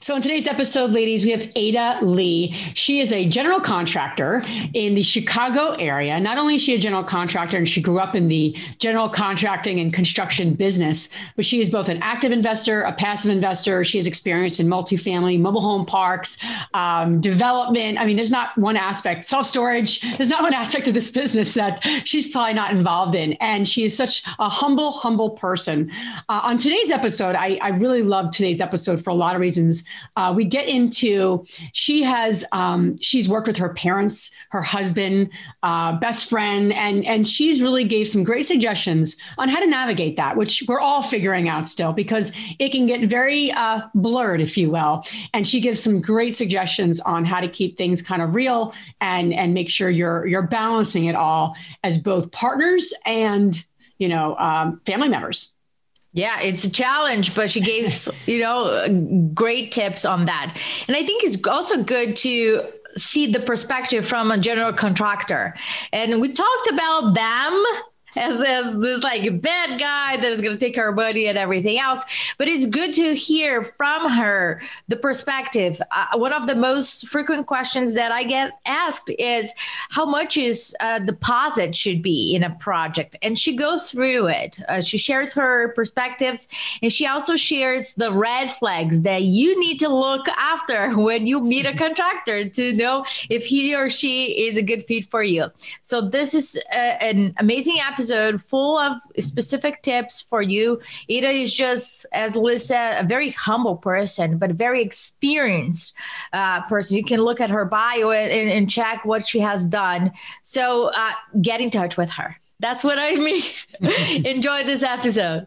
So in today's episode, ladies, we have Ada Li. She is a general contractor in the Chicago area. Not only is she a general contractor and she grew up in the general contracting and construction business, but she is both an active investor, a passive investor. She has experience in multifamily, mobile home parks, development. I mean, there's not one aspect, self-storage. There's not one aspect of this business that she's probably not involved in. And she is such a humble, humble person. On today's episode, I really love today's episode for a lot of reasons. We get into, she's worked with her parents, her husband, best friend, and she's really gave some great suggestions on how to navigate that, which we're all figuring out still, because it can get very blurred, if you will. And she gives some great suggestions on how to keep things kind of real and make sure you're balancing it all as both partners and, you know, family members. Yeah, it's a challenge, but she gave, great tips on that. And I think it's also good to see the perspective from a general contractor. And we talked about them as this like bad guy that is going to take our money and everything else. But it's good to hear from her, the perspective. One of the most frequent questions that I get asked is how much is deposit should be in a project? And she goes through it. She shares her perspectives, and she also shares the red flags that you need to look after when you meet a contractor to know if he or she is a good fit for you. So this is an amazing episode full of specific tips for you. Ada is just, as Liz said, a very humble person, but a very experienced person. You can look at her bio and check what she has done. So get in touch with her. That's what I mean. Enjoy this episode.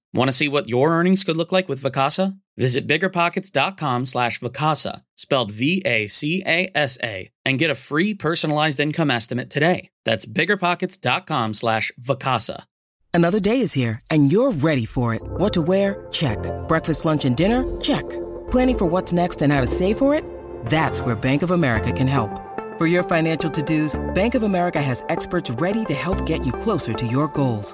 Want to see what your earnings could look like with Vacasa? Visit biggerpockets.com/Vacasa, spelled V-A-C-A-S-A, and get a free personalized income estimate today. That's biggerpockets.com/Vacasa. Another day is here, and you're ready for it. What to wear? Check. Breakfast, lunch, and dinner? Check. Planning for what's next and how to save for it? That's where Bank of America can help. For your financial to-dos, Bank of America has experts ready to help get you closer to your goals.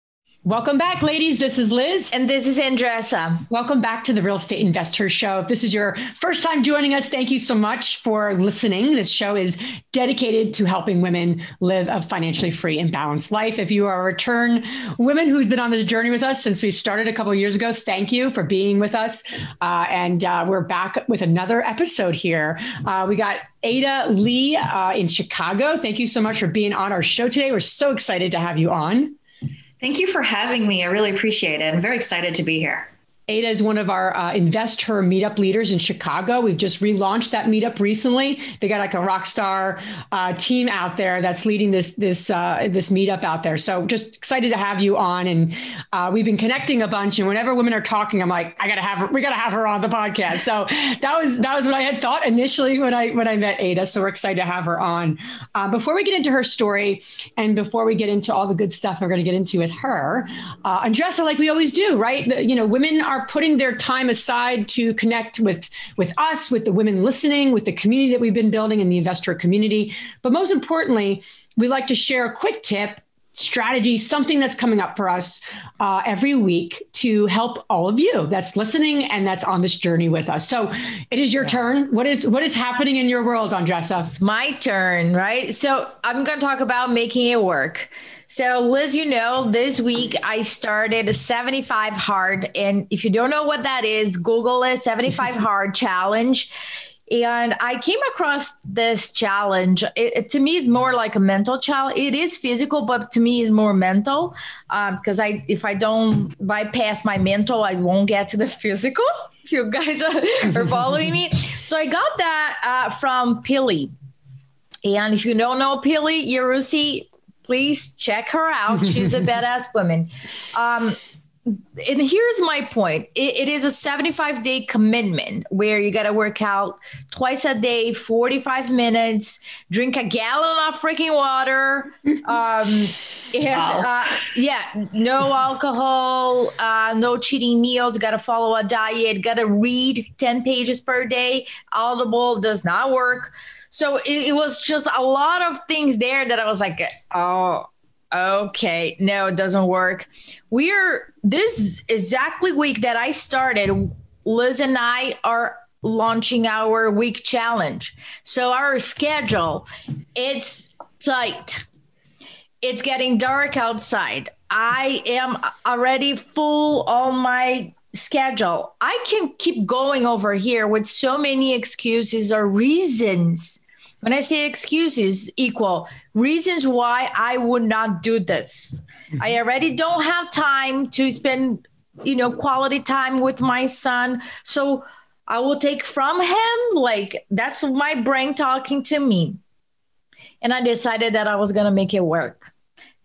Welcome back, ladies. This is Liz. And this is Andressa. Welcome back to the Real Estate Investor Show. If this is your first time joining us, thank you so much for listening. This show is dedicated to helping women live a financially free and balanced life. If you are a return woman who's been on this journey with us since we started a couple of years ago, thank you for being with us. And we're back with another episode here. We got Ada Li in Chicago. Thank you so much for being on our show today. We're so excited to have you on. Thank you for having me. I really appreciate it. I'm very excited to be here. Ada is one of our Invest Her meetup leaders in Chicago. We've just relaunched that meetup recently. They got like a rock star team out there that's leading this meetup out there. So just excited to have you on. And we've been connecting a bunch. And whenever women are talking, I'm like, we gotta have her on the podcast. So that was what I had thought initially when I met Ada. So we're excited to have her on. Before we get into her story, and before we get into all the good stuff we're going to get into with her, Andressa, like we always do, right? Women are putting their time aside to connect with us, with the women listening, with the community that we've been building in the investor community. But most importantly, we like to share a quick tip, strategy, something that's coming up for us every week to help all of you that's listening and that's on this journey with us. So it is your turn. What is happening in your world, Andressa? It's my turn, right? So I'm going to talk about making it work. So Liz, you know, this week I started 75 hard. And if you don't know what that is, Google it, 75 hard challenge. And I came across this challenge. It to me, is more like a mental challenge. It is physical, but to me is more mental because if I don't bypass my mental, I won't get to the physical. If you guys are following me. So I got that from Pili. And if you don't know Pili Yerussi, please check her out. She's a badass woman. And here's my point. It is a 75-day commitment where you got to work out twice a day, 45 minutes, drink a gallon of freaking water. No alcohol, no cheating meals. You got to follow a diet, got to read 10 pages per day. Audible does not work. So it was just a lot of things there that I was like, oh, okay, no, it doesn't work. This exactly week that I started, Liz and I are launching our week challenge. So our schedule, it's tight. It's getting dark outside. I am already full on my schedule. I can keep going over here with so many excuses or reasons. When I say excuses equal reasons why I would not do this. I already don't have time to spend, quality time with my son. So I will take from him. Like that's my brain talking to me. And I decided that I was going to make it work,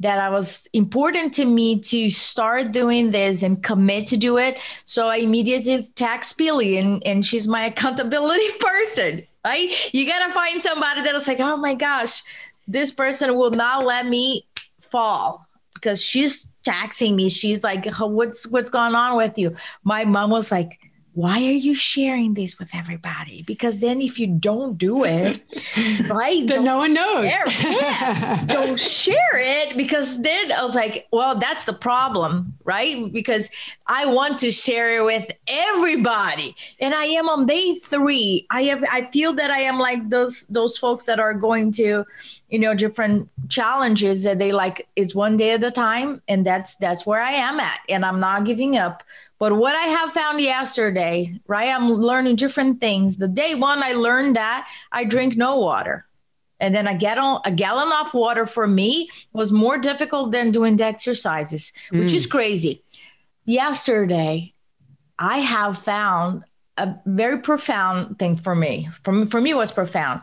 that I was important to me to start doing this and commit to do it. So I immediately text Pili and she's my accountability person. Right? You got to find somebody that is like, oh my gosh, this person will not let me fall because she's taxing me. She's like, what's going on with you? My mom was like, why are you sharing this with everybody? Because then if you don't do it, right? Then no one knows. Yeah. Don't share it because then I was like, well, that's the problem, right? Because I want to share it with everybody. And I am on day 3. I feel that I am like those folks that are going to, different challenges that they like, it's one day at a time. And that's where I am at. And I'm not giving up. But what I have found yesterday, right? I'm learning different things. The day 1, I learned that I drink no water. And then a gallon of water for me was more difficult than doing the exercises, which is crazy. Yesterday, I have found a very profound thing for me. For me, it was profound.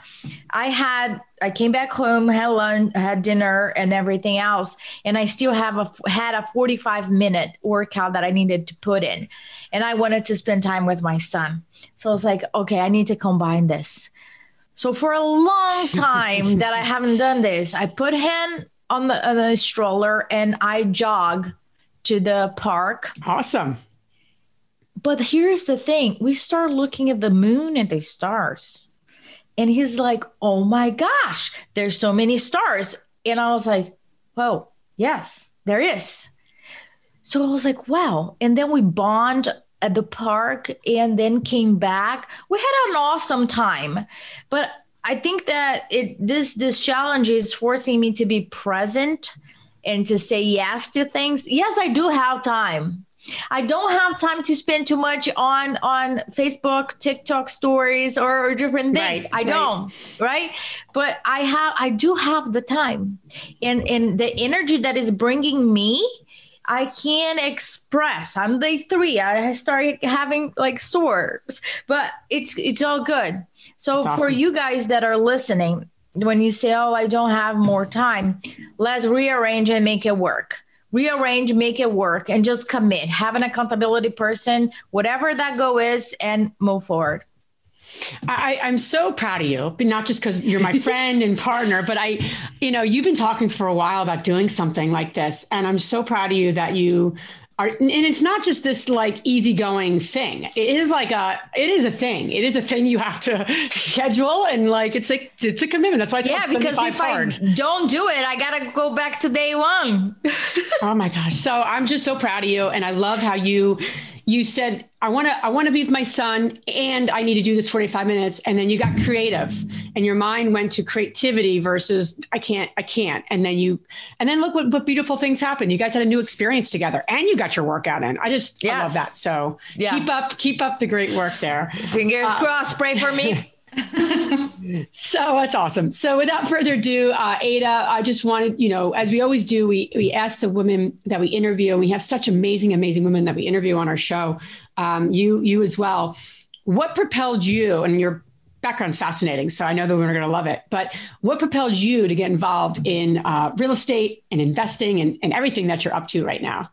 I came back home, had lunch, had dinner and everything else. And I still had a 45-minute workout that I needed to put in. And I wanted to spend time with my son. So I was like, okay, I need to combine this. So for a long time that I haven't done this, I put him on the stroller and I jog to the park. Awesome. But here's the thing. We start looking at the moon and the stars. And he's like, oh my gosh, there's so many stars. And I was like, whoa, yes, there is. So I was like, wow. And then we bond at the park and then came back. We had an awesome time. But I think that this challenge is forcing me to be present and to say yes to things. Yes, I do have time. I don't have time to spend too much on Facebook, TikTok stories or different things. Don't, right? But I do have the time and the energy that is bringing me, I can express. I'm day 3. I started having like sores, but it's all good. So that's for awesome. You guys that are listening, when you say, oh, I don't have more time, let's rearrange and make it work. Rearrange, make it work, and just commit. Have an accountability person, whatever that goal is, and move forward. I'm so proud of you, but not just because you're my friend and partner, but you've been talking for a while about doing something like this, and I'm so proud of you that you are. And it's not just this like easygoing thing. It is a thing you have to schedule, and like it's a commitment. That's why it's called 75 hard. Yeah, because if I don't do it, I gotta go back to day 1. Oh my gosh! So I'm just so proud of you, and I love how you you said, I want to be with my son and I need to do this 45 minutes. And then you got creative and your mind went to creativity versus I can't. And then look what beautiful things happened. You guys had a new experience together and you got your workout in. I love that. So keep up the great work there. Fingers crossed, pray for me. So that's awesome. So without further ado, Ada, I just wanted, as we always do, we ask the women that we interview, and we have such amazing women that we interview on our show. You as well. What propelled you, and your background's fascinating, so I know that we're going to love it, but what propelled you to get involved in real estate and investing and everything that you're up to right now?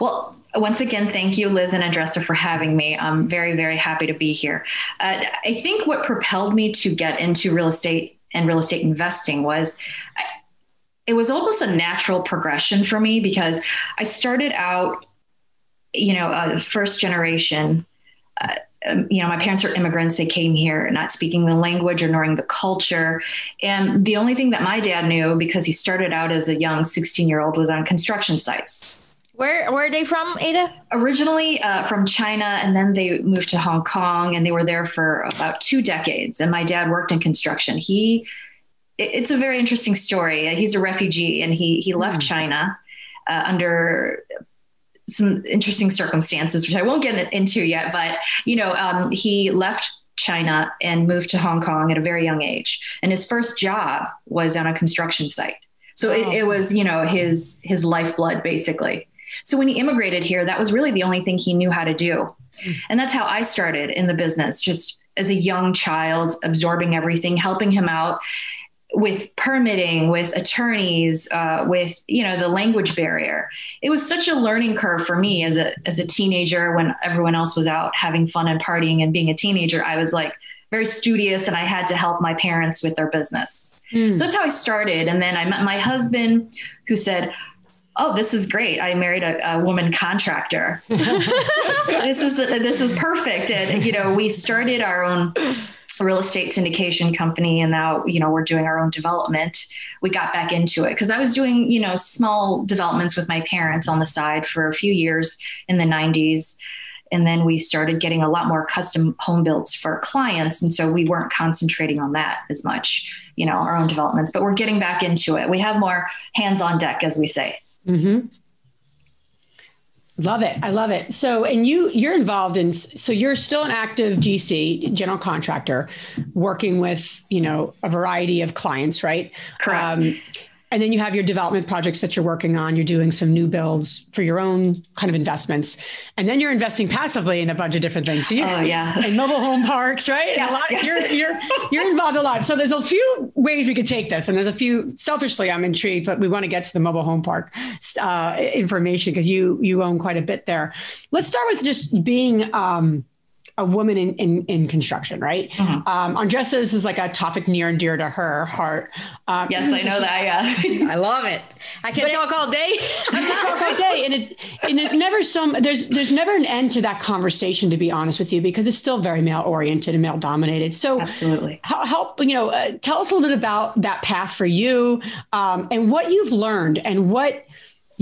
Well, once again, thank you, Liz and Andressa, for having me. I'm very, very happy to be here. I think what propelled me to get into real estate and real estate investing was it was almost a natural progression for me, because I started out, first generation. My parents are immigrants. They came here not speaking the language or knowing the culture. And the only thing that my dad knew, because he started out as a young 16-year-old, was on construction sites. Where are they from, Ada? Originally from China, and then they moved to Hong Kong, and they were there for about 2 decades. And my dad worked in construction. It's a very interesting story. He's a refugee, and he left China under some interesting circumstances, which I won't get into yet. But he left China and moved to Hong Kong at a very young age, and his first job was on a construction site. So it was his lifeblood, basically. So when he immigrated here, that was really the only thing he knew how to do. And that's how I started in the business, just as a young child, absorbing everything, helping him out with permitting, with attorneys, with, the language barrier. It was such a learning curve for me as a teenager. When everyone else was out having fun and partying and being a teenager, I was like very studious, and I had to help my parents with their business. So that's how I started. And then I met my husband, who said, "Oh, this is great. I married a woman contractor. This is perfect." And, we started our own real estate syndication company, and now, we're doing our own development. We got back into it because I was doing, small developments with my parents on the side for a few years in the 90s. And then we started getting a lot more custom home builds for clients. And so we weren't concentrating on that as much, our own developments, but we're getting back into it. We have more hands on deck, as we say. Mm-hmm. Love it. I love it. So, and you're involved in, so you're still an active GC, general contractor, working with, a variety of clients, right? Correct. And then you have your development projects that you're working on. You're doing some new builds for your own kind of investments. And then you're investing passively in a bunch of different things. So in mobile home parks, right? Yes, You're involved a lot. So there's a few ways we could take this. And there's a few, selfishly, I'm intrigued, but we want to get to the mobile home park information because you own quite a bit there. Let's start with just being a woman in construction, right? Mm-hmm. Andressa, this is like a topic near and dear to her heart. Yes, I know that. Yeah, I love it. I can talk all day, and there's never an end to that conversation, to be honest with you, because it's still very male oriented and male dominated. So absolutely, help tell us a little bit about that path for you, and what you've learned, and what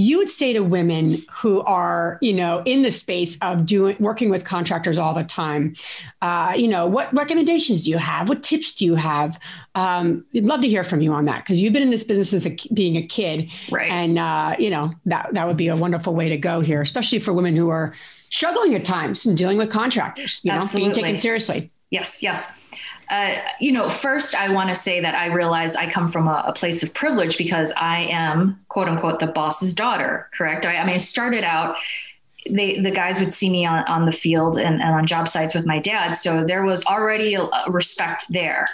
you would say to women who are, in the space of working with contractors all the time. What recommendations do you have? What tips do you have? We'd love to hear from you on that, because you've been in this business since being a kid, right? And that would be a wonderful way to go here, especially for women who are struggling at times and dealing with contractors, being taken seriously. Yes. First, I want to say that I realize I come from a place of privilege, because I am, quote unquote, the boss's daughter. Correct. I started out, the guys would see me on the field and on job sites with my dad. So there was already a respect there.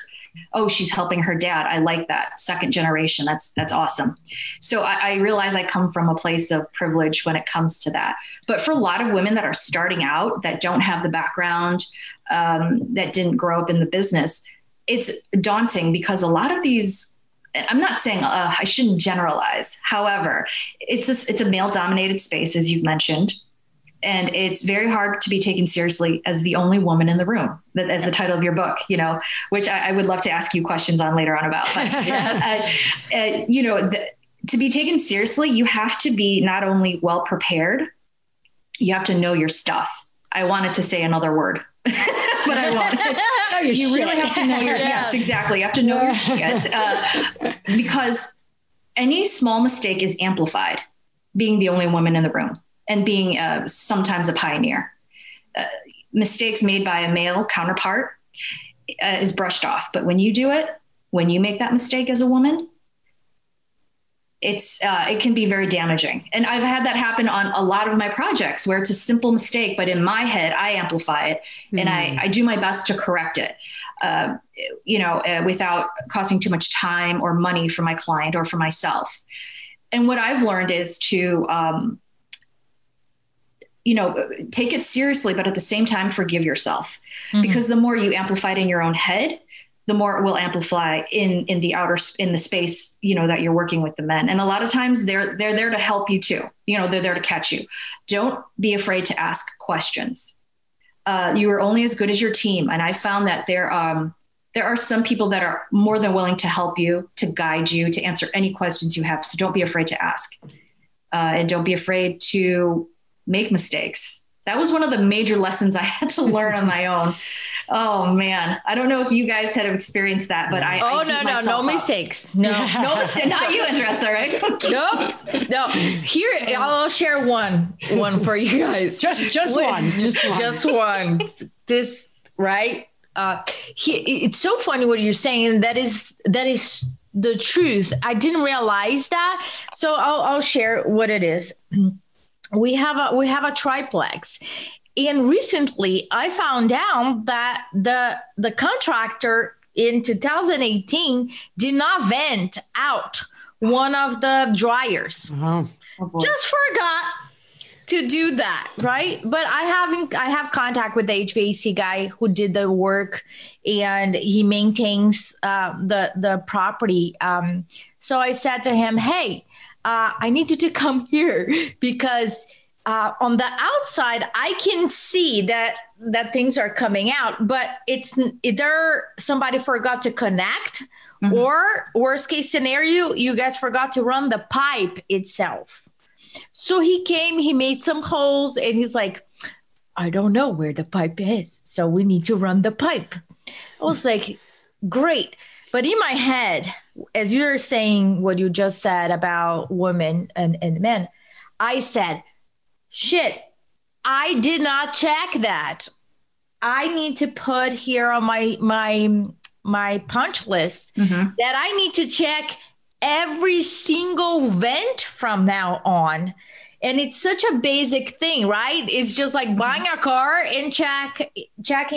Oh, she's helping her dad. I like that. Second generation. That's awesome. So I realize I come from a place of privilege when it comes to that. But for a lot of women that are starting out, that don't have the background, that didn't grow up in the business, it's daunting, because a lot of these, I'm not saying I shouldn't generalize. However, it's a male dominated space, as you've mentioned. And it's very hard to be taken seriously as the only woman in the room, as the title of your book, which I would love to ask you questions on later on about. But, to be taken seriously, you have to be not only well prepared, you have to know your stuff. I wanted to say another word, but I won't. Really have to know your, yes, exactly. You have to know your shit, because any small mistake is amplified being the only woman in the room and being sometimes a pioneer. Mistakes made by a male counterpart is brushed off. But when you do it, when you make that mistake as a woman, it's it can be very damaging. And I've had that happen on a lot of my projects where it's a simple mistake, but in my head, I amplify it and I do my best to correct it, without costing too much time or money for my client or for myself. And what I've learned is to, take it seriously, but at the same time, forgive yourself, because the more you amplify it in your own head, the more it will amplify in the outer, in the space, that you're working with the men. And a lot of times they're there to help you too. They're there to catch you. Don't be afraid to ask questions. You are only as good as your team. And I found that there are some people that are more than willing to help you, to guide you, to answer any questions you have. So don't be afraid to ask, and don't be afraid to make mistakes. That was one of the major lessons I had to learn on my own. Oh man. I don't know if you guys had experienced that, but No mistakes. No mistakes. Not you, Andressa, right? No. Here, I'll share one for you guys. Just one. This, right? It's so funny what you're saying. And that is the truth. I didn't realize that. So I'll share what it is. We have a triplex. And recently I found out that the contractor in 2018 did not vent out one of the dryers. Just forgot to do that, right? But I have contact with the HVAC guy who did the work, and he maintains the property. So I said to him, hey, I need you to come here because on the outside, I can see that things are coming out, but it's either somebody forgot to connect, or worst case scenario, you guys forgot to run the pipe itself. So he came, he made some holes, and he's like, I don't know where the pipe is, so we need to run the pipe. I was like, great. But in my head, as you're saying what you just said about women and men, I said, shit, I did not check that. I need to put here on my punch list that I need to check every single vent from now on. And it's such a basic thing, right? It's just like buying a car and checking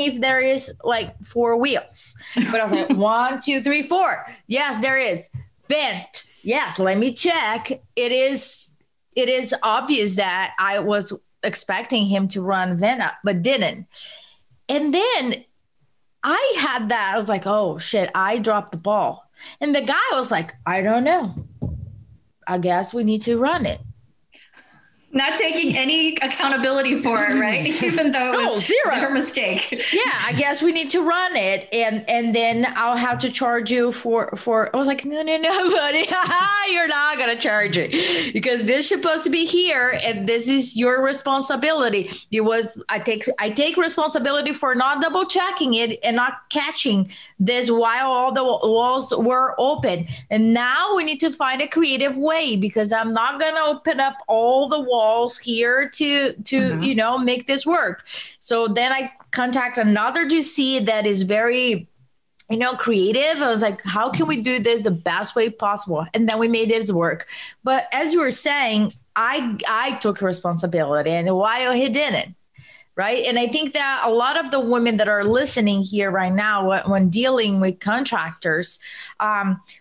if there is like four wheels. But I was like, 1, 2, 3, 4. Yes, there is. Vent. Yes, let me check. It is obvious that I was expecting him to run vent up, but didn't. And then I had that. I was like, oh shit, I dropped the ball. And the guy was like, I don't know. I guess we need to run it. Not taking any accountability for it, right? Even though it was your mistake. Yeah, I guess we need to run it, and then I'll have to charge you for. I was like, no, buddy, you're not gonna charge it because this is supposed to be here, and this is your responsibility. It was I take responsibility for not double checking it and not catching this while all the walls were open, and now we need to find a creative way because I'm not gonna open up all the walls here to make this work. So then I contact another GC that is very, creative. I was like, how can we do this the best way possible? And then we made this work. But as you were saying, I took responsibility, and while he didn't, right? And I think that a lot of the women that are listening here right now, when dealing with contractors,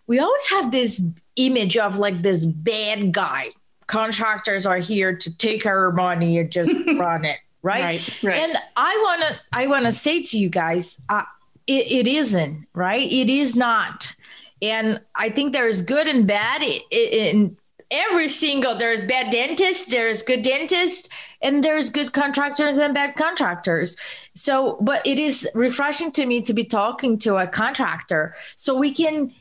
we always have this image of like this bad guy. Contractors are here to take our money and just run it, right? Right. And I wanna say to you guys, it isn't, right? It is not. And I think there is good and bad in every single. There's bad dentists, there's good dentists, and there's good contractors and bad contractors. So, but it is refreshing to me to be talking to a contractor so we can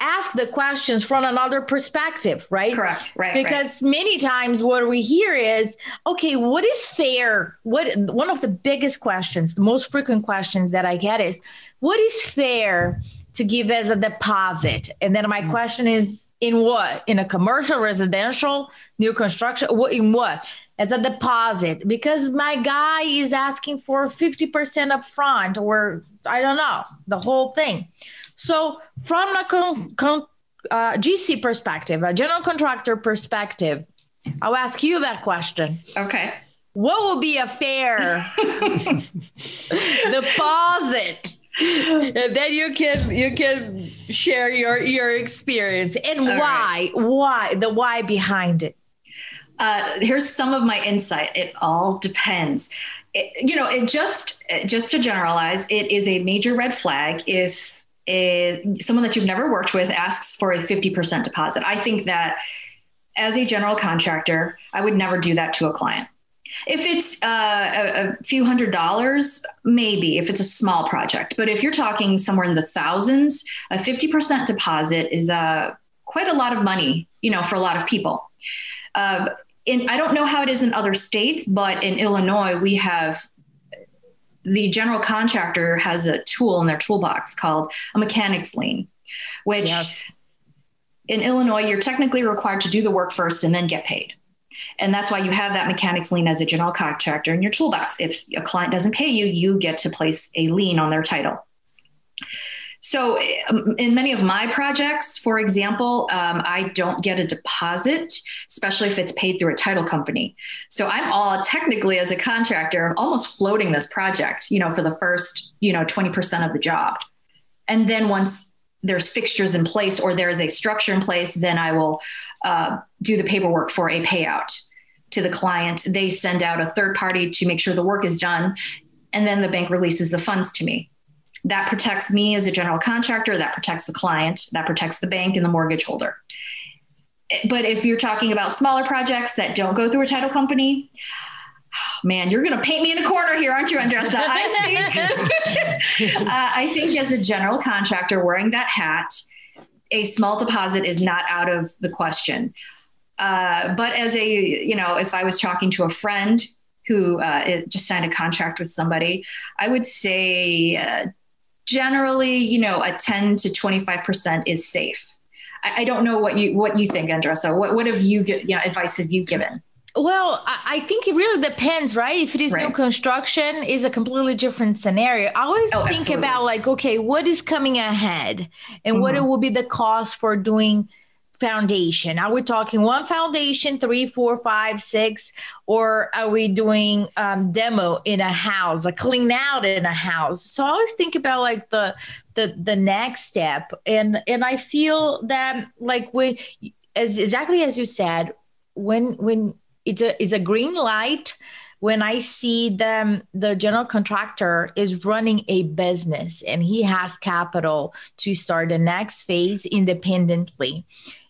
ask the questions from another perspective, right? Correct. Right. Because many times what we hear is, okay, what is fair? One of the biggest questions, the most frequent questions that I get is, what is fair to give as a deposit? And then my question is, in what? In a commercial, residential, new construction? In what? As a deposit, because my guy is asking for 50% up front, or I don't know, the whole thing. So from a GC perspective, a general contractor perspective, I'll ask you that question. Okay. What will be a fair deposit? And then you can share your experience and why behind it. Here's some of my insight. It all depends. Just to generalize, it is a major red flag if someone that you've never worked with asks for a 50% deposit. I think that as a general contractor, I would never do that to a client. If it's a few $100s, maybe, if it's a small project. But if you're talking somewhere in the thousands, a 50% deposit is quite a lot of money, for a lot of people. I don't know how it is in other states, but in Illinois, we have the general contractor has a tool in their toolbox called a mechanic's lien, which in Illinois, you're technically required to do the work first and then get paid. And that's why you have that mechanic's lien as a general contractor in your toolbox. If a client doesn't pay you, you get to place a lien on their title. So in many of my projects, for example, I don't get a deposit, especially if it's paid through a title company. So I'm all technically as a contractor, almost floating this project, for the first, 20% of the job. And then once there's fixtures in place or there is a structure in place, then I will do the paperwork for a payout to the client. They send out a third party to make sure the work is done. And then the bank releases the funds to me. That protects me as a general contractor, that protects the client, that protects the bank and the mortgage holder. But if you're talking about smaller projects that don't go through a title company, man, you're going to paint me in a corner here, aren't you, Andressa? I think as a general contractor wearing that hat, a small deposit is not out of the question. But as if I was talking to a friend who just signed a contract with somebody, I would say generally, a 10 to 25% is safe. I don't know what you think, Andressa. What have you advice have you given? Well, I think it really depends, right? If it is new construction, is a completely different scenario. I always think about what is coming ahead and what it will be the cost for doing foundation. Are we talking one foundation, 3, 4, 5, 6, or are we doing demo in a house, a clean out in a house? So I always think about the next step. And I feel that exactly as you said, when it's a green light, when I see the general contractor is running a business and he has capital to start the next phase independently.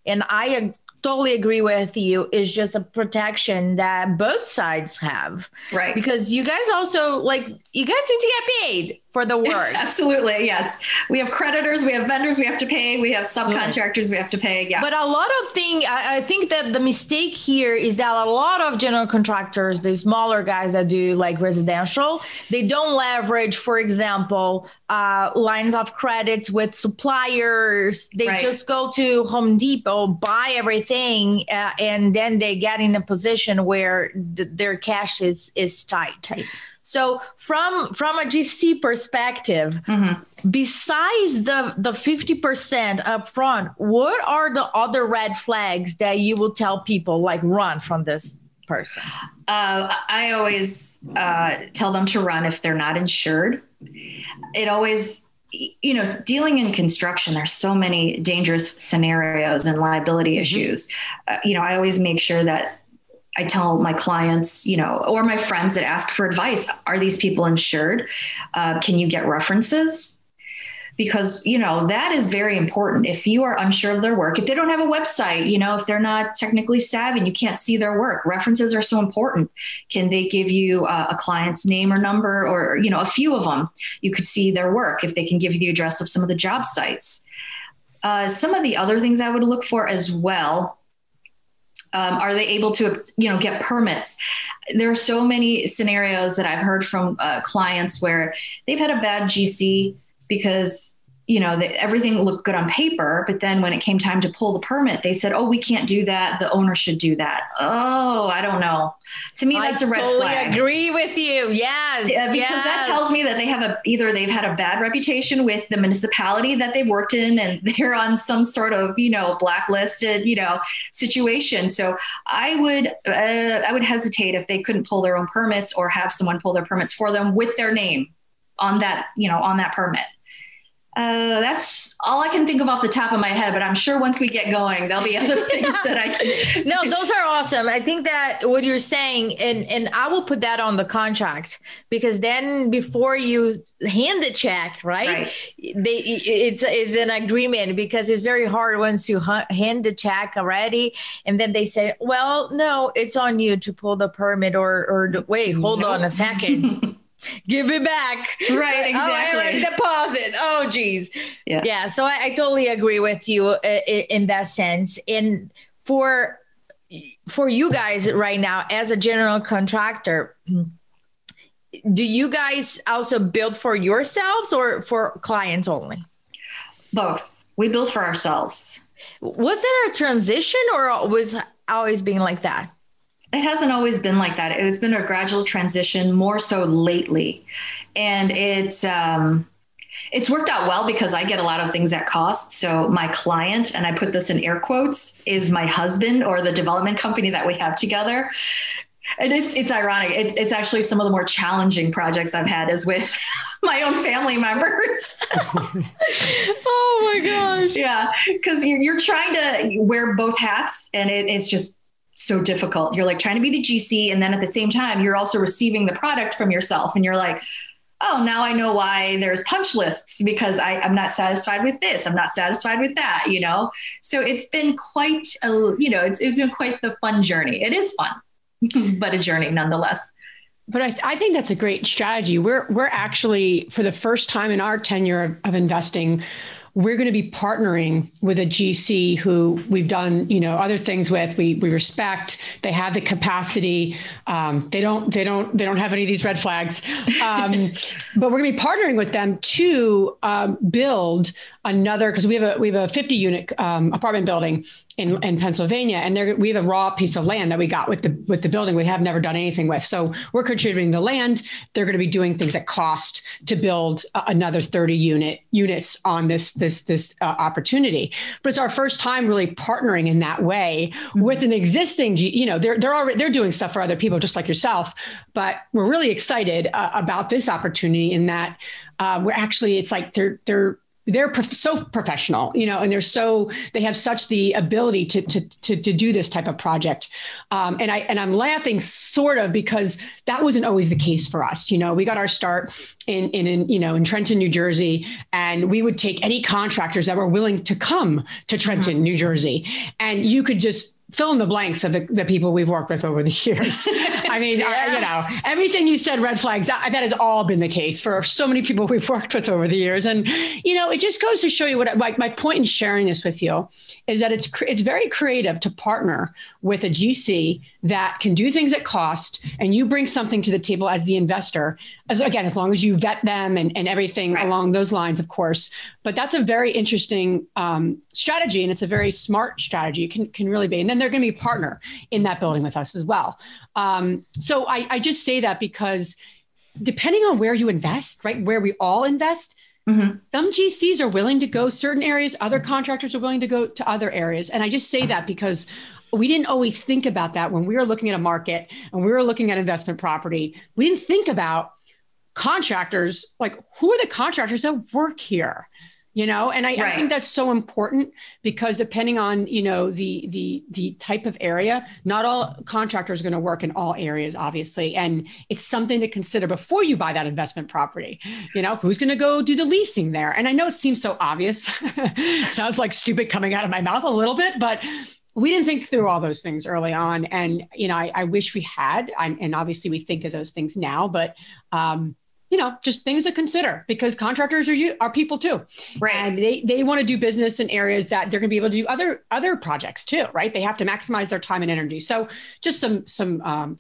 And I totally agree with you. It's just a protection that both sides have. Right. Because you guys also you guys need to get paid for the work. Absolutely. Yes. We have creditors, we have vendors, we have to pay. We have subcontractors, we have to pay. Yeah. But a lot of things, I think that the mistake here is that a lot of general contractors, the smaller guys that do residential, they don't leverage, for example, lines of credits with suppliers. They just go to Home Depot, buy everything, and then they get in a position where their cash is tight. Right. So from a GC perspective, besides the 50% upfront, what are the other red flags that you will tell people run from this person? I always tell them to run if they're not insured. It always, dealing in construction, there's so many dangerous scenarios and liability issues. I always make sure that I tell my clients, or my friends that ask for advice, are these people insured? Can you get references? Because, that is very important. If you are unsure of their work, if they don't have a website, if they're not technically savvy and you can't see their work, references are so important. Can they give you a client's name or number or, a few of them? You could see their work if they can give you the address of some of the job sites. Some of the other things I would look for as well, are they able to, get permits? There are so many scenarios that I've heard from clients where they've had a bad GC because, everything looked good on paper, but then when it came time to pull the permit, they said, "Oh, we can't do that. The owner should do that." Oh, I don't know. To me, that's a red flag. I totally agree with you. Yes. Because that tells me that they have they've had a bad reputation with the municipality that they've worked in, and they're on some sort of, blacklisted, situation. So I would hesitate if they couldn't pull their own permits or have someone pull their permits for them with their name on that, on that permit. That's all I can think of off the top of my head, but I'm sure once we get going, there'll be other things that I can. No, those are awesome. I think that what you're saying, and I will put that on the contract, because then before you hand the check, right? It's an agreement, because it's very hard once you hand the check already. And then they say, well, no, it's on you to pull the permit or wait, hold on a second. Give it back. Right, exactly. Oh, I already deposit. Oh, geez. Yeah. So I totally agree with you in that sense. And for you guys right now, as a general contractor, do you guys also build for yourselves or for clients only? Both. We build for ourselves. Was that a transition, or was always being like that? It hasn't always been like that. It has been a gradual transition, more so lately. And it's worked out well, because I get a lot of things at cost. So my client, and I put this in air quotes, is my husband or the development company that we have together. And it's ironic. It's actually some of the more challenging projects I've had is with my own family members. Oh my gosh. Yeah. 'Cause you're trying to wear both hats, and it's just so difficult. You're like trying to be the GC, and then at the same time, you're also receiving the product from yourself, and you're like, oh, now I know why there's punch lists, because I'm not satisfied with this. I'm not satisfied with that, So it's been quite it's been quite the fun journey. It is fun, but a journey nonetheless. But I think that's a great strategy. We're actually, for the first time in our tenure of investing, we're going to be partnering with a GC who we've done, other things with. We respect. They have the capacity. They don't have any of these red flags. But we're going to be partnering with them to build another, because we have a 50-unit apartment building in Pennsylvania, and we have a raw piece of land that we got with the building we have never done anything with. So we're contributing the land. They're going to be doing things at cost to build another 30 units on this opportunity. But it's our first time really partnering in that way with an existing, they're doing stuff for other people just like yourself, but we're really excited about this opportunity in that we're actually, it's like they're so professional, and they have such the ability to do this type of project. And I'm laughing sort of because that wasn't always the case for us. We got our start in Trenton, New Jersey, and we would take any contractors that were willing to come to Trenton, New Jersey. And you could just fill in the blanks of the people we've worked with over the years. I mean, everything you said, red flags, that has all been the case for so many people we've worked with over the years. And, it just goes to show you what, like, my point in sharing this with you is that it's very creative to partner with a GC that can do things at cost, and you bring something to the table as the investor, as long as you vet them and everything along those lines, of course. But that's a very interesting strategy, and it's a very smart strategy. It can really be. And then they're going to be a partner in that building with us as well. So I just say that because depending on where you invest, right, where we all invest, some GCs are willing to go certain areas, other contractors are willing to go to other areas. And I just say that because we didn't always think about that when we were looking at a market and we were looking at investment property. We didn't think about contractors, like, who are the contractors that work here? I think that's so important, because depending on, the type of area, not all contractors are going to work in all areas, obviously. And it's something to consider before you buy that investment property, who's going to go do the leasing there. And I know it seems so obvious, sounds like stupid coming out of my mouth a little bit, but we didn't think through all those things early on. And, I wish we had, and obviously we think of those things now, but you know, just things to consider, because contractors are people too. Right. And they want to do business in areas that they're going to be able to do other projects too, right? They have to maximize their time and energy. So just some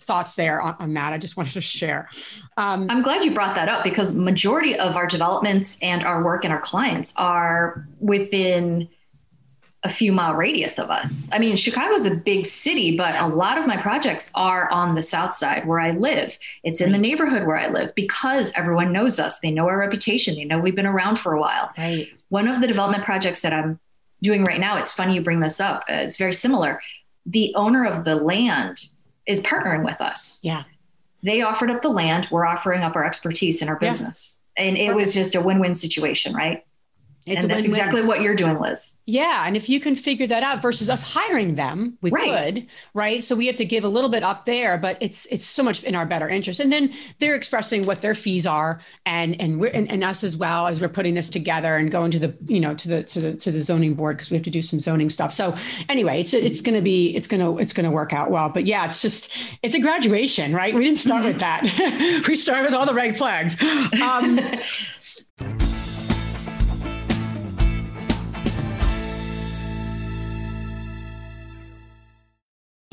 thoughts there on that. I just wanted to share. I'm glad you brought that up, because majority of our developments and our work and our clients are within a few mile radius of us. I mean, Chicago's a big city, but a lot of my projects are on the south side where I live. It's in the neighborhood where I live, because everyone knows us. They know our reputation. They know we've been around for a while. Right. One of the development projects that I'm doing right now, it's funny you bring this up. It's very similar. The owner of the land is partnering with us. Yeah. They offered up the land. We're offering up our expertise in our business. Yeah. And it was just a win-win situation, right? And that's exactly what you're doing, Liz. Yeah. And if you can figure that out versus us hiring them, we could, right? So we have to give a little bit up there, but it's so much in our better interest. And then they're expressing what their fees are, and us as well, as we're putting this together and going to the, you know, to the zoning board, because we have to do some zoning stuff. So anyway, it's going to work out well. But yeah, it's a graduation, right? We didn't start with that. We started with all the red flags.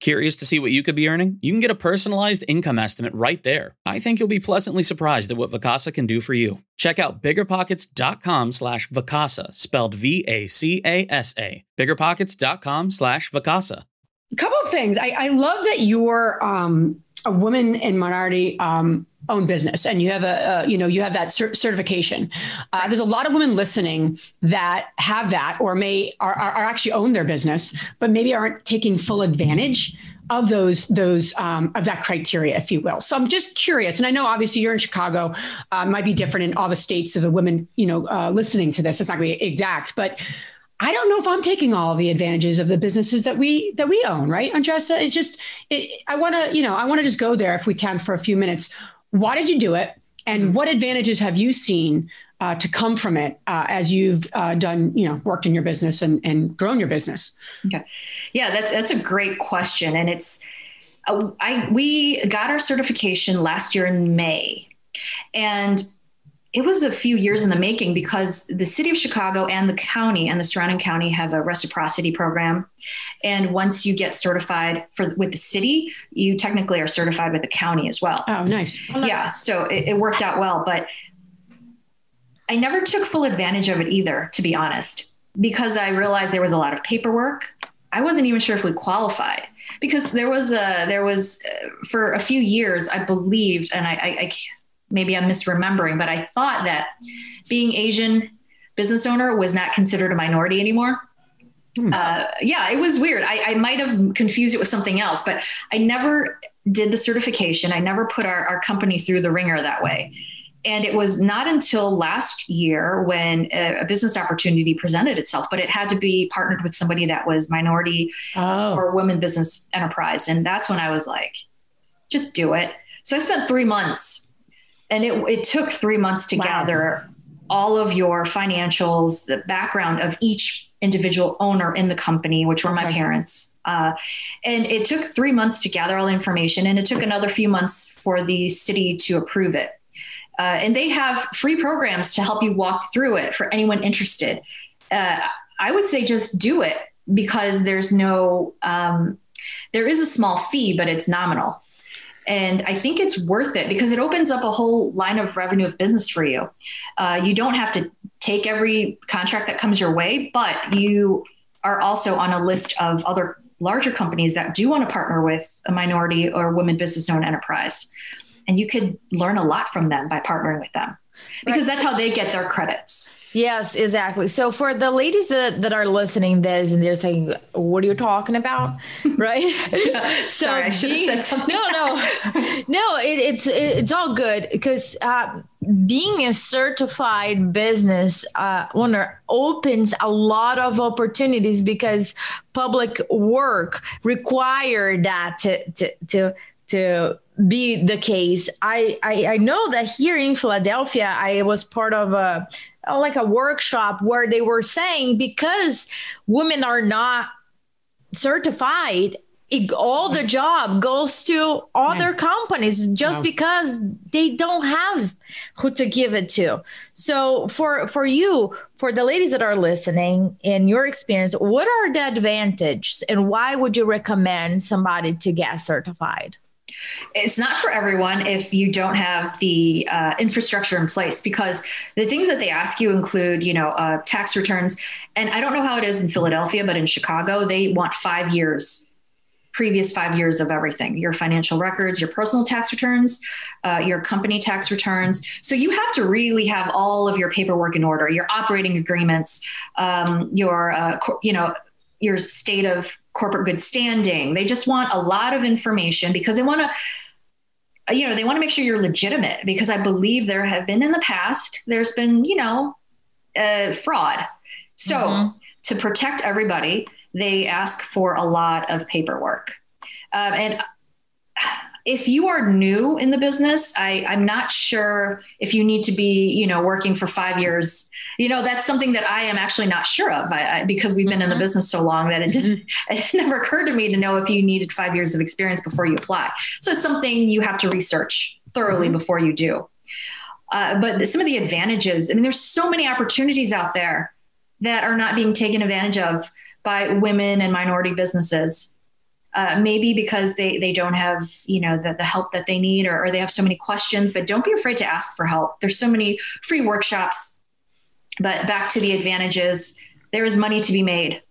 Curious to see what you could be earning? You can get a personalized income estimate right there. I think you'll be pleasantly surprised at what Vacasa can do for you. Check out biggerpockets.com/Vacasa, spelled Vacasa, biggerpockets.com/Vacasa. A couple of things. I love that you're a woman in minority own business, and you have a that certification. There's a lot of women listening that have that, or are actually own their business, but maybe aren't taking full advantage of those of that criteria, if you will. So I'm just curious, and I know obviously you're in Chicago, might be different in all the states of the women, listening to this. It's not going to be exact, but I don't know if I'm taking all the advantages of the businesses that we own, right, Andressa? It's just, I want to just go there if we can for a few minutes. Why did you do it? And what advantages have you seen to come from it as you've done, worked in your business and grown your business? Okay. Yeah, that's a great question. And it's, we got our certification last year in May, and it was a few years in the making, because the city of Chicago and the county and the surrounding county have a reciprocity program. And once you get certified with the city, you technically are certified with the county as well. Oh, nice. Yeah. So it worked out well, but I never took full advantage of it either, to be honest, because I realized there was a lot of paperwork. I wasn't even sure if we qualified, because there was for a few years, I believed, and I maybe I'm misremembering, but I thought that being Asian business owner was not considered a minority anymore. It was weird. I might have confused it with something else, but I never did the certification. I never put our company through the ringer that way. And it was not until last year when a business opportunity presented itself, but it had to be partnered with somebody that was minority or women business enterprise. And that's when I was like, just do it. So I spent 3 months. And it took 3 months to gather all of your financials, the background of each individual owner in the company, which were my parents. And it took 3 months to gather all the information. And it took another few months for the city to approve it. And they have free programs to help you walk through it for anyone interested. I would say just do it, because there's there is a small fee, but it's nominal. And I think it's worth it, because it opens up a whole line of revenue of business for you. You don't have to take every contract that comes your way, but you are also on a list of other larger companies that do want to partner with a minority or women business owned enterprise. And you could learn a lot from them by partnering with them, because that's how they get their credits. Yes, exactly. So for the ladies that are listening this and they're saying, what are you talking about? Right. Yeah, so sorry, I should have said something. No, it's all good, because being a certified business owner opens a lot of opportunities because public work require that to be the case. I know that here in Philadelphia, I was part of a workshop where they were saying because women are not certified, all the job goes to other companies just because they don't have who to give it to. So for you, for the ladies that are listening, in your experience, what are the advantages and why would you recommend somebody to get certified? It's not for everyone if you don't have the infrastructure in place, because the things that they ask you include, tax returns. And I don't know how it is in Philadelphia, but in Chicago, they want 5 years, previous 5 years of everything, your financial records, your personal tax returns, your company tax returns. So you have to really have all of your paperwork in order, your operating agreements, your state of corporate good standing. They just want a lot of information because they want to, they want to make sure you're legitimate, because I believe there have been in the past, there's been, fraud. So to protect everybody, they ask for a lot of paperwork. And if you are new in the business, I'm not sure if you need to be, working for 5 years. That's something that I am actually not sure of because we've been in the business so long that it never occurred to me to know if you needed 5 years of experience before you apply. So it's something you have to research thoroughly before you do. But some of the advantages, I mean, there's so many opportunities out there that are not being taken advantage of by women and minority businesses. Maybe because they don't have, the help that they need, or they have so many questions, but don't be afraid to ask for help. There's so many free workshops. But back to the advantages, there is money to be made.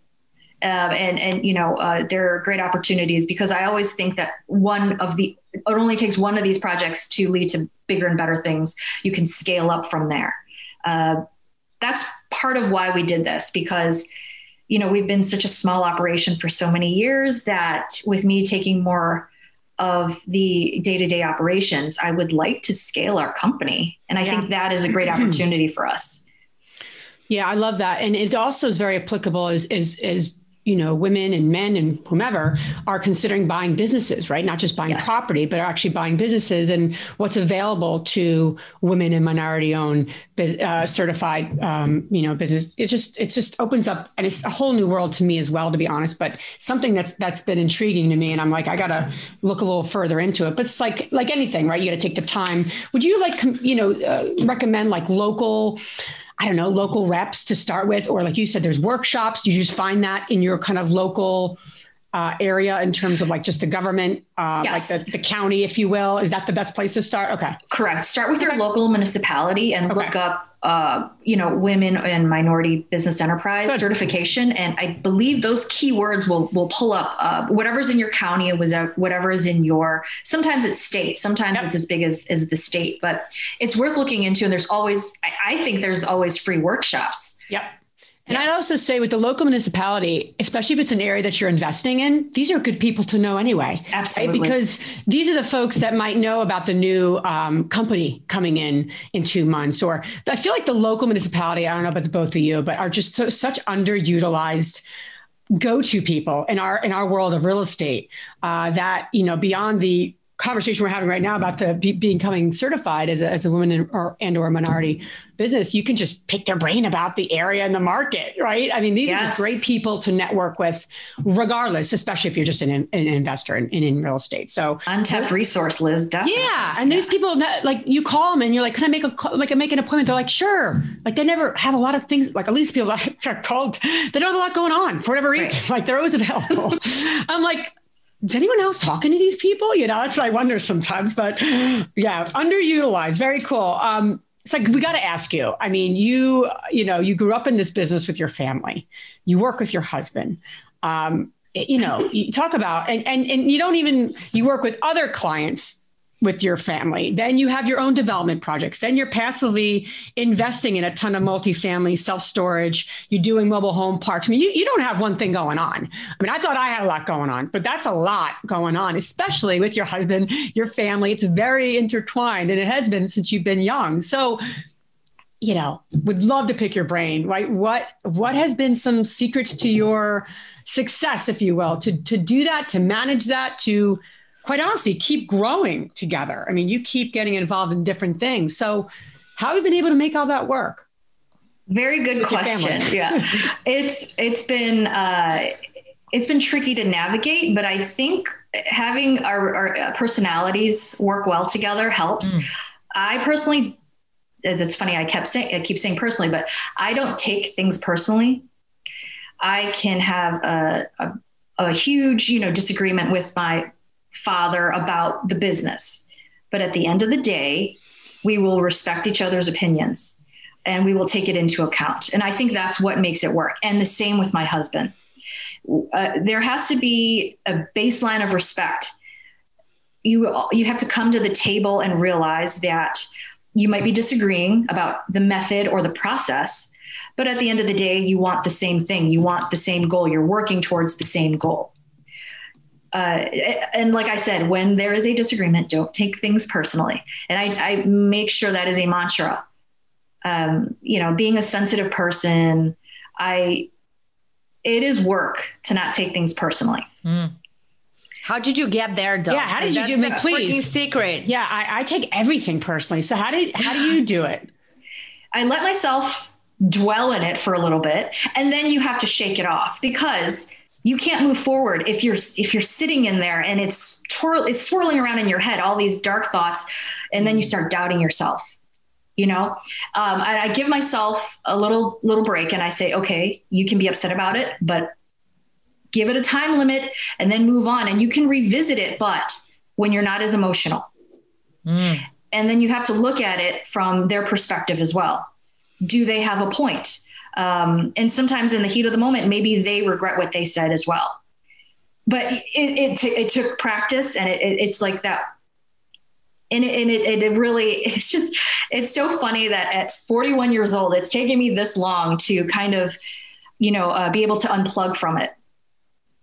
And there are great opportunities, because I always think that it only takes one of these projects to lead to bigger and better things. You can scale up from there. That's part of why we did this, because we've been such a small operation for so many years that with me taking more of the day-to-day operations, I would like to scale our company. And I think that is a great opportunity for us. Yeah, I love that. And it also is very applicable as women and men and whomever are considering buying businesses, right? Not just buying property, but actually buying businesses, and what's available to women and minority owned certified, business. It just opens up, and it's a whole new world to me as well, to be honest, but something that's been intriguing to me. And I'm like, I got to look a little further into it, but it's like anything, right? You got to take the time. Would you recommend local reps to start with, or like you said, there's workshops? Do you just find that in your kind of local area in terms of like just the government, like the county, if you will? Is that the best place to start? Okay. Correct. Start with your local municipality and look up, women and minority business enterprise certification. And I believe those keywords will pull up whatever's in your county, whatever is in your, sometimes it's state, sometimes it's as big as the state, but it's worth looking into. And there's always, I think there's always free workshops. Yep. And I'd also say with the local municipality, especially if it's an area that you're investing in, these are good people to know anyway. Absolutely. Right? Because these are the folks that might know about the new company coming in 2 months. Or I feel like the local municipality, I don't know about the both of you, but are just such underutilized go-to people in our world of real estate that, beyond the conversation we're having right now about the becoming certified as a woman and or minority business, you can just pick their brain about the area and the market, right? I mean, these are just great people to network with regardless, especially if you're just an investor in real estate. So untapped resource, Liz. Definitely. Yeah. And there's people that like you call them and you're like, can I make an appointment? They're like, sure. Like they never have a lot of things, like at least people that are called, they don't have a lot going on for whatever reason. Right. Like they're always available. I'm like, is anyone else talking to these people? That's what I wonder sometimes, but yeah, underutilized. Very cool. It's like, we got to ask you, I mean, you grew up in this business with your family, you work with your husband, you talk about, and you work with other clients with your family. Then you have your own development projects. Then you're passively investing in a ton of multifamily, self-storage. You're doing mobile home parks. I mean, you don't have one thing going on. I mean, I thought I had a lot going on, but that's a lot going on, especially with your husband, your family. It's very intertwined, and it has been since you've been young. So, you know, would love to pick your brain, right? What has been some secrets to your success, if you will, to do that, to manage that, to quite honestly, keep growing together. I mean, you keep getting involved in different things. So how have you been able to make all that work? Very good question. Yeah. It's been tricky to navigate, but I think having our personalities work well together helps. Mm. I personally, that's funny. I keep saying personally, but I don't take things personally. I can have a huge, disagreement with my father about the business. But at the end of the day, we will respect each other's opinions and we will take it into account. And I think that's what makes it work. And the same with my husband. There has to be a baseline of respect. You have to come to the table and realize that you might be disagreeing about the method or the process, but at the end of the day, you want the same thing. You want the same goal. You're working towards the same goal. And like I said, when there is a disagreement, don't take things personally. And I make sure that is a mantra. Being a sensitive person, it is work to not take things personally. Mm. How did you get there though? Yeah. How did you do it? Please. Secret. Yeah. I take everything personally. So how do you do it? I let myself dwell in it for a little bit, and then you have to shake it off, because you can't move forward if you're sitting in there and it's swirling around in your head, all these dark thoughts, and then you start doubting yourself. I give myself a little break, and I say, okay, you can be upset about it, but give it a time limit and then move on. And you can revisit it, but when you're not as emotional. Mm. And then you have to look at it from their perspective as well. Do they have a point? And sometimes in the heat of the moment, maybe they regret what they said as well. But it took practice, and it's like that. And it really, it's so funny that at 41 years old, it's taken me this long to kind of, be able to unplug from it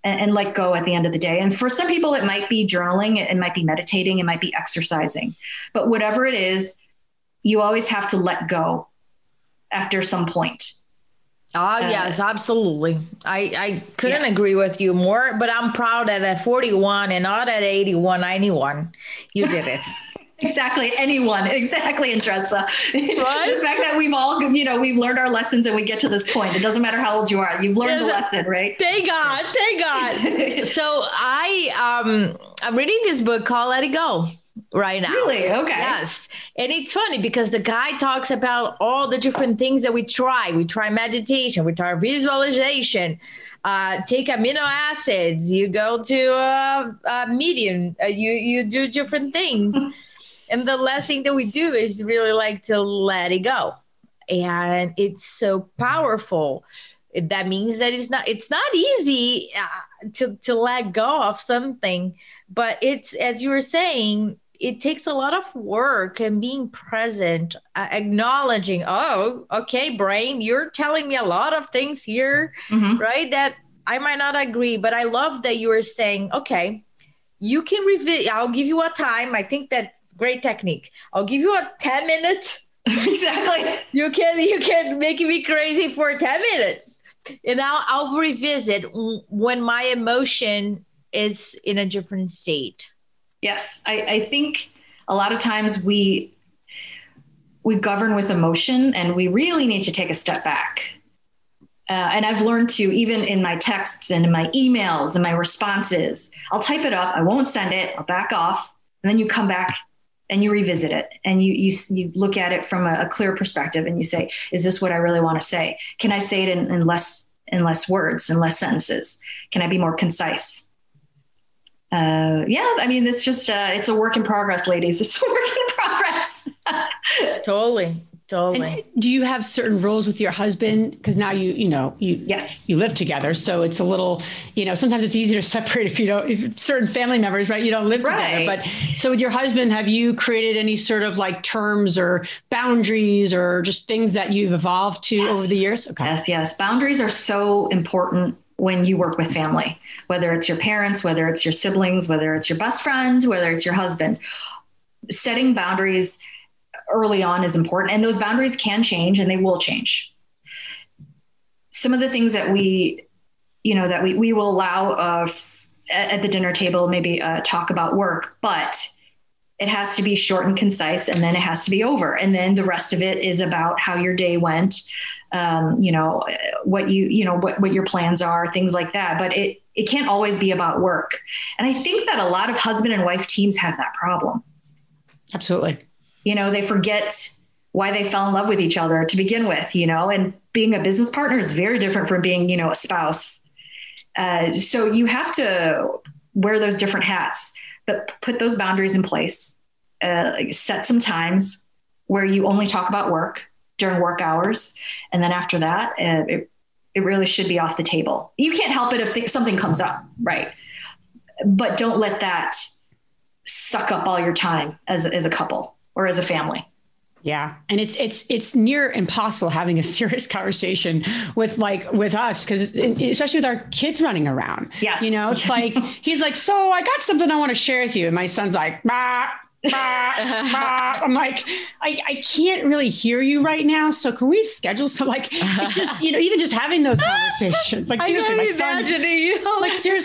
and let go at the end of the day. And for some people, it might be journaling, it might be meditating, it might be exercising, but whatever it is, you always have to let go after some point. Oh, yes, absolutely. I couldn't agree with you more, but I'm proud that at 41 and not at 81, anyone, you did it. Exactly. Anyone. Exactly, Andressa. Right? The fact that we've all, we've learned our lessons and we get to this point. It doesn't matter how old you are. You've learned the lesson, right? Thank God. Thank God. So I'm reading this book called Let It Go. Right now. Really? Okay. Yes. And it's funny because the guy talks about all the different things that we try. We try meditation, we try visualization, take amino acids, you go to a medium, you do different things. And the last thing that we do is really like to let it go. And it's so powerful. That means that it's not easy to let go of something, but it's, as you were saying, it takes a lot of work and being present, acknowledging, oh, okay, brain, you're telling me a lot of things here, mm-hmm. right? That I might not agree, but I love that you were saying, okay, you can revisit. I'll give you a time. I think that's great technique. I'll give you a 10-minute. Exactly. You can make me crazy for 10 minutes. And I'll revisit when my emotion is in a different state. Yes. I think a lot of times we govern with emotion, and we really need to take a step back. And I've learned to, even in my texts and in my emails and my responses, I'll type it up. I won't send it. I'll back off. And then you come back and you revisit it, and you look at it from a clear perspective, and you say, is this what I really want to say? Can I say it in less words and less sentences? Can I be more concise? It's a work in progress, ladies. It's a work in progress. Totally. Totally. And do you have certain rules with your husband? Because now you live together. So it's a little, sometimes it's easier to separate if certain family members, right? You don't live together. But so with your husband, have you created any sort of like terms or boundaries or just things that you've evolved to over the years? Okay. Yes. Boundaries are so important when you work with family, whether it's your parents, whether it's your siblings, whether it's your best friend, whether it's your husband. Setting boundaries early on is important, and those boundaries can change and they will change. Some of the things that we will allow at the dinner table, maybe talk about work, but it has to be short and concise, and then it has to be over. And then the rest of it is about how your day went, what your plans are, things like that. But it can't always be about work. And I think that a lot of husband and wife teams have that problem. Absolutely. They forget why they fell in love with each other to begin with, and being a business partner is very different from being, a spouse. So you have to wear those different hats, but put those boundaries in place, set some times where you only talk about work during work hours. And then after that, it really should be off the table. You can't help it if something comes up, right? But don't let that suck up all your time as a couple or as a family. Yeah. And it's near impossible having a serious conversation with us, because especially with our kids running around. Yes. It's like, he's like, so I got something I want to share with you. And my son's like, bah. I'm like, I can't really hear you right now. So can we schedule? So like, it's just, even just having those conversations, like seriously,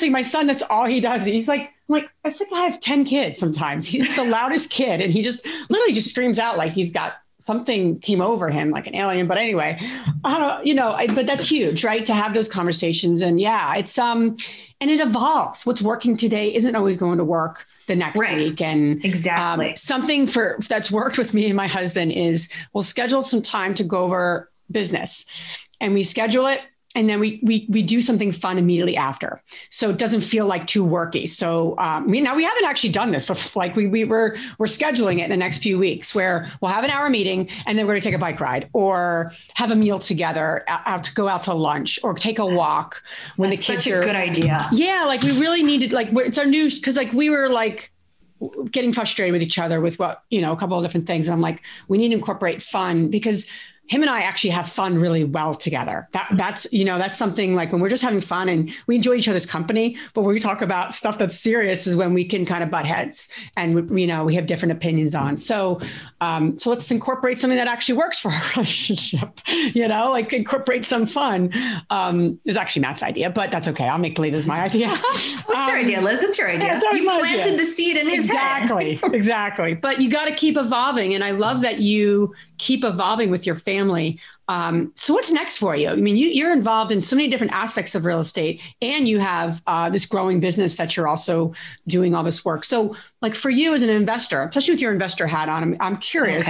my son, that's all he does. He's like, I have 10 kids sometimes. He's the loudest kid. And he just literally just screams out like he's got something came over him, like an alien. But anyway, but that's huge, right? To have those conversations. And yeah, it's, and it evolves. What's working today isn't always going to work the next week. And exactly something that's worked with me and my husband is we'll schedule some time to go over business, and we schedule it. And then we do something fun immediately after. So it doesn't feel like too worky. So we haven't actually done this, but like we're scheduling it in the next few weeks where we'll have an hour meeting and then we're going to take a bike ride or have a meal together, go out to lunch or take a walk when the kids are. That's such a good idea. Yeah. Like we really needed, like it's our new, cause like we were like getting frustrated with each other with what, a couple of different things. And I'm like, we need to incorporate fun, because him and I actually have fun really well together. That's something like when we're just having fun and we enjoy each other's company, but when we talk about stuff that's serious is when we can kind of butt heads and we have different opinions on. So let's incorporate something that actually works for our relationship, like incorporate some fun. It was actually Matt's idea, but that's okay. I'll make believe it was my idea. What's your idea, Liz? It's your idea. You planted the seed in his head. Exactly. But you got to keep evolving. And I love that you keep evolving with your family. So what's next for you? I mean, you're involved in so many different aspects of real estate, and you have this growing business that you're also doing all this work. So like for you as an investor, especially with your investor hat on, I'm curious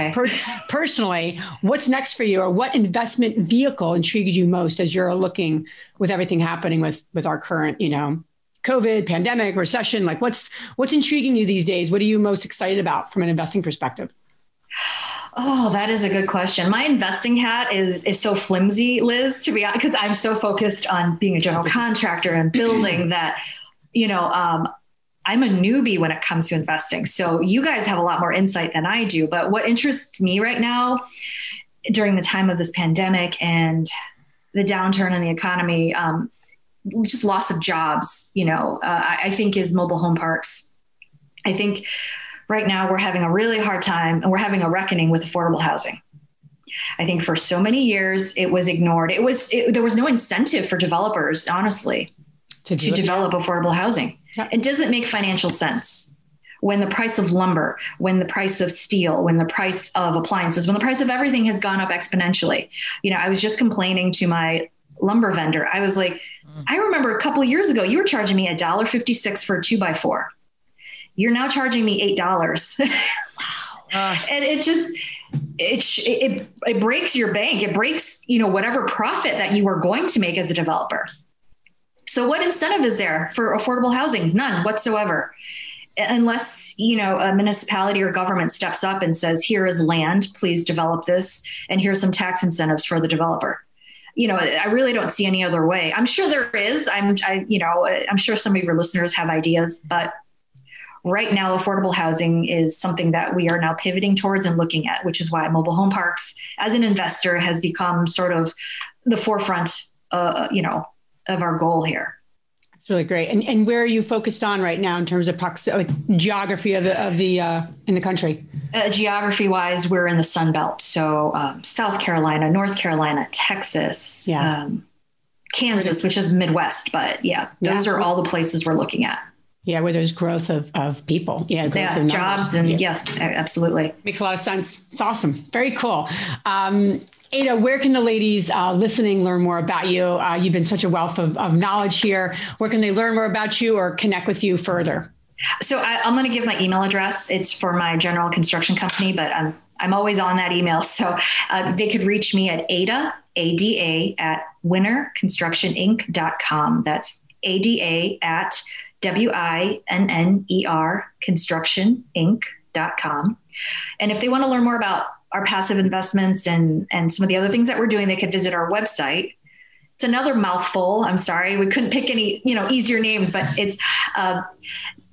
personally, what's next for you, or what investment vehicle intrigues you most as you're looking with everything happening with our current, COVID, pandemic, recession, like what's intriguing you these days? What are you most excited about from an investing perspective? Oh, that is a good question. My investing hat is so flimsy, Liz, to be honest, because I'm so focused on being a general contractor and building that, I'm a newbie when it comes to investing. So you guys have a lot more insight than I do. But what interests me right now during the time of this pandemic and the downturn in the economy, just loss of jobs, I think is mobile home parks. I think right now we're having a really hard time and we're having a reckoning with affordable housing. I think for so many years it was ignored. There was no incentive for developers, honestly, to develop affordable housing. Yeah. It doesn't make financial sense when the price of lumber, when the price of steel, when the price of appliances, when the price of everything has gone up exponentially. I was just complaining to my lumber vendor. I was like, I remember a couple of years ago, you were charging me $1.56 for a 2x4. You're now charging me $8. Wow. And it breaks your bank. It breaks, whatever profit that you were going to make as a developer. So what incentive is there for affordable housing? None whatsoever. unless, you know, a municipality or government steps up and says, here is land, please develop this, and here's some tax incentives for the developer. You know, I really don't see any other way. I'm sure there is. I'm sure some of your listeners have ideas, but right now, affordable housing is something that we are now pivoting towards and looking at, which is why mobile home parks as an investor has become sort of the forefront, of our goal here. That's really great. And where are you focused on right now in terms of geography of the in the country? Geography wise, we're in the Sunbelt. So South Carolina, North Carolina, Texas, Kansas, which is Midwest, but those are all the places we're looking at. Yeah, where there's growth of people. Yeah, growth of jobs. And yes, absolutely. Makes a lot of sense. It's awesome. Very cool. Ada, where can the ladies listening learn more about you? You've been such a wealth of knowledge here. Where can they learn more about you or connect with you further? So I'm going to give my email address. It's for my general construction company, but I'm always on that email. So they could reach me at ADA at winnerconstructioninc.com. That's ADA at WINNER constructioninc.com. And if they want to learn more about our passive investments and some of the other things that we're doing, they could visit our website. It's another mouthful. I'm sorry. We couldn't pick any, easier names, but it's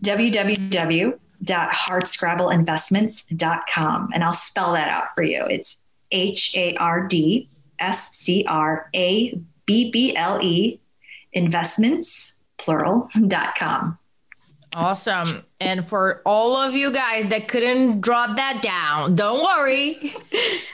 www.hardscrabbleinvestments.com. And I'll spell that out for you. It's hardscrabbleinvestments.com. Awesome. And for all of you guys that couldn't drop that down, don't worry.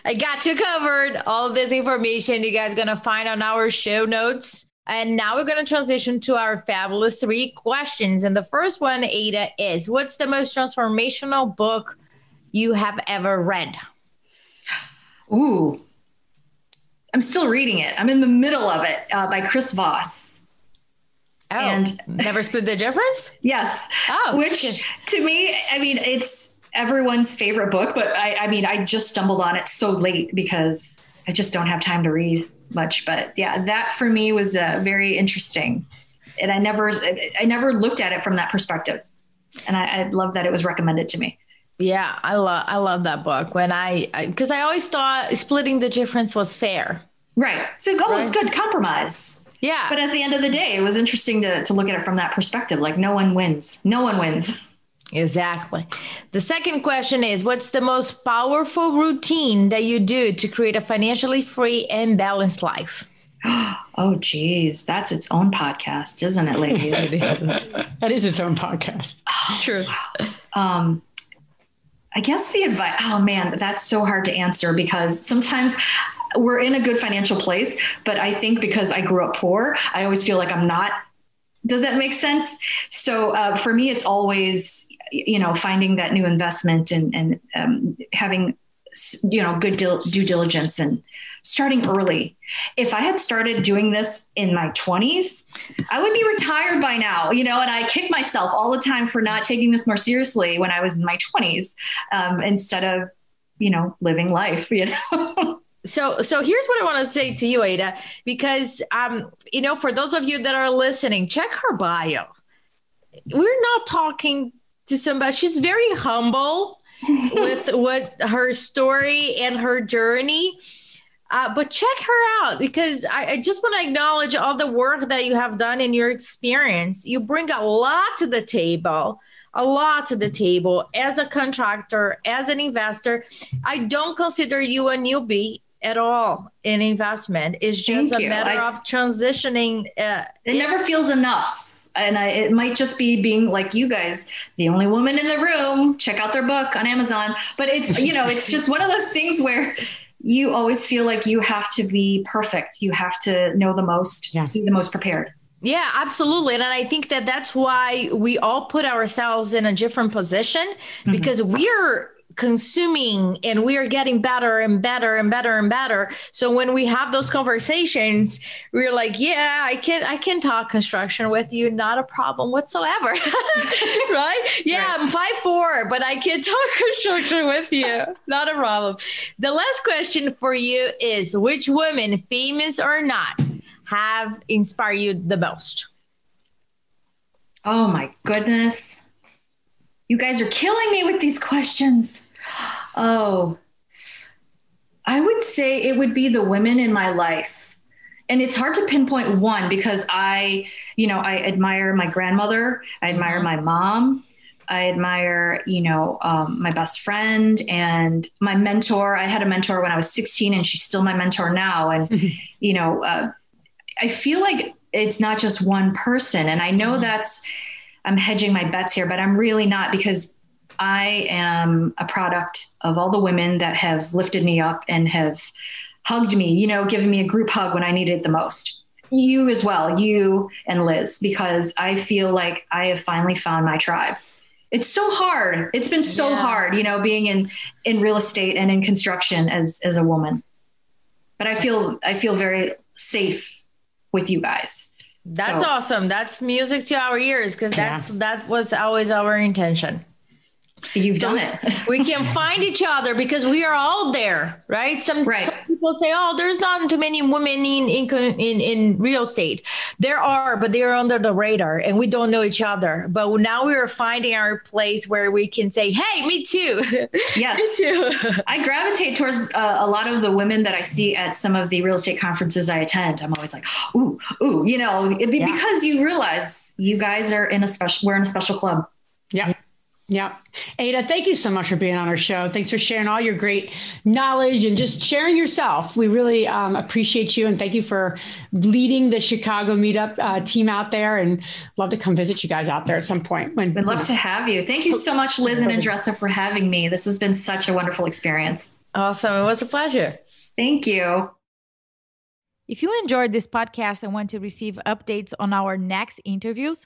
I got you covered. All this information you guys are going to find on our show notes. And now we're going to transition to our fabulous 3 questions. And the first one, Ada, is what's the most transformational book you have ever read? Ooh, I'm still reading it. I'm in the middle of it by Chris Voss. Oh, and Never Split the Difference? Yes. Oh, which to me, it's everyone's favorite book, but I just stumbled on it so late because I just don't have time to read much. But yeah, that for me was very interesting. And I never looked at it from that perspective. And I love that it was recommended to me. Yeah, I love that book. When because I always thought splitting the difference was fair. Right. So goal is good compromise. Yeah. But at the end of the day, it was interesting to look at it from that perspective. Like no one wins. No one wins. Exactly. The second question is, what's the most powerful routine that you do to create a financially free and balanced life? Oh, geez. That's its own podcast, isn't it, ladies? That is its own podcast. Oh, true. I guess the advice, oh man, that's so hard to answer because sometimes we're in a good financial place, but I think because I grew up poor, I always feel like I'm not. Does that make sense? So for me, it's always, finding that new investment and having, good due diligence and starting early. If I had started doing this in my 20s, I would be retired by now, and I kick myself all the time for not taking this more seriously when I was in my 20s, instead of, living life, So here's what I want to say to you, Ada, because, for those of you that are listening, check her bio. We're not talking to somebody. She's very humble with what her story and her journey. But check her out, because I just want to acknowledge all the work that you have done in your experience. You bring a lot to the table as a contractor, as an investor. I don't consider you a newbie at all in investment. It's just a matter of transitioning. It never feels enough. And it might just be being like you guys, the only woman in the room. Check out their book on Amazon. But it's, it's just one of those things where you always feel like you have to be perfect. You have to know the most, be the most prepared. Yeah, absolutely. And I think that's why we all put ourselves in a different position, because we're consuming and we are getting better and better and better and better. So when we have those conversations, we're like, yeah, I can talk construction with you. Not a problem whatsoever. Right? Yeah, right. I'm 5'4", but I can talk construction with you. Not a problem. The last question for you is, which women, famous or not, have inspired you the most? Oh my goodness. You guys are killing me with these questions. Oh, I would say it would be the women in my life. And it's hard to pinpoint one because I admire my grandmother. I admire my mom. I admire, my best friend and my mentor. I had a mentor when I was 16 and she's still my mentor now. And, I feel like it's not just one person. And I know I'm hedging my bets here, but I'm really not, because I am a product of all the women that have lifted me up and have hugged me, given me a group hug when I needed it the most. You as well, you and Liz, because I feel like I have finally found my tribe. It's so hard. It's been so hard, being in real estate and in construction as a woman. But I feel very safe with you guys. That's awesome. That's music to our ears, because that was always our intention. You've done it. We can find each other because we are all there, right? Some people say, "Oh, there's not too many women in real estate." There are, but they are under the radar, and we don't know each other. But now we are finding our place where we can say, "Hey, me too." Yes, me too. I gravitate towards a lot of the women that I see at some of the real estate conferences I attend. I'm always like, "Ooh," because you realize you guys are we're in a special club. Yeah. Yeah. Ada, thank you so much for being on our show. Thanks for sharing all your great knowledge and just sharing yourself. We really appreciate you. And thank you for leading the Chicago meetup team out there, and love to come visit you guys out there at some point. We'd love to have you. Thank you so much, Liz and Andressa, for having me. This has been such a wonderful experience. Awesome. It was a pleasure. Thank you. If you enjoyed this podcast and want to receive updates on our next interviews,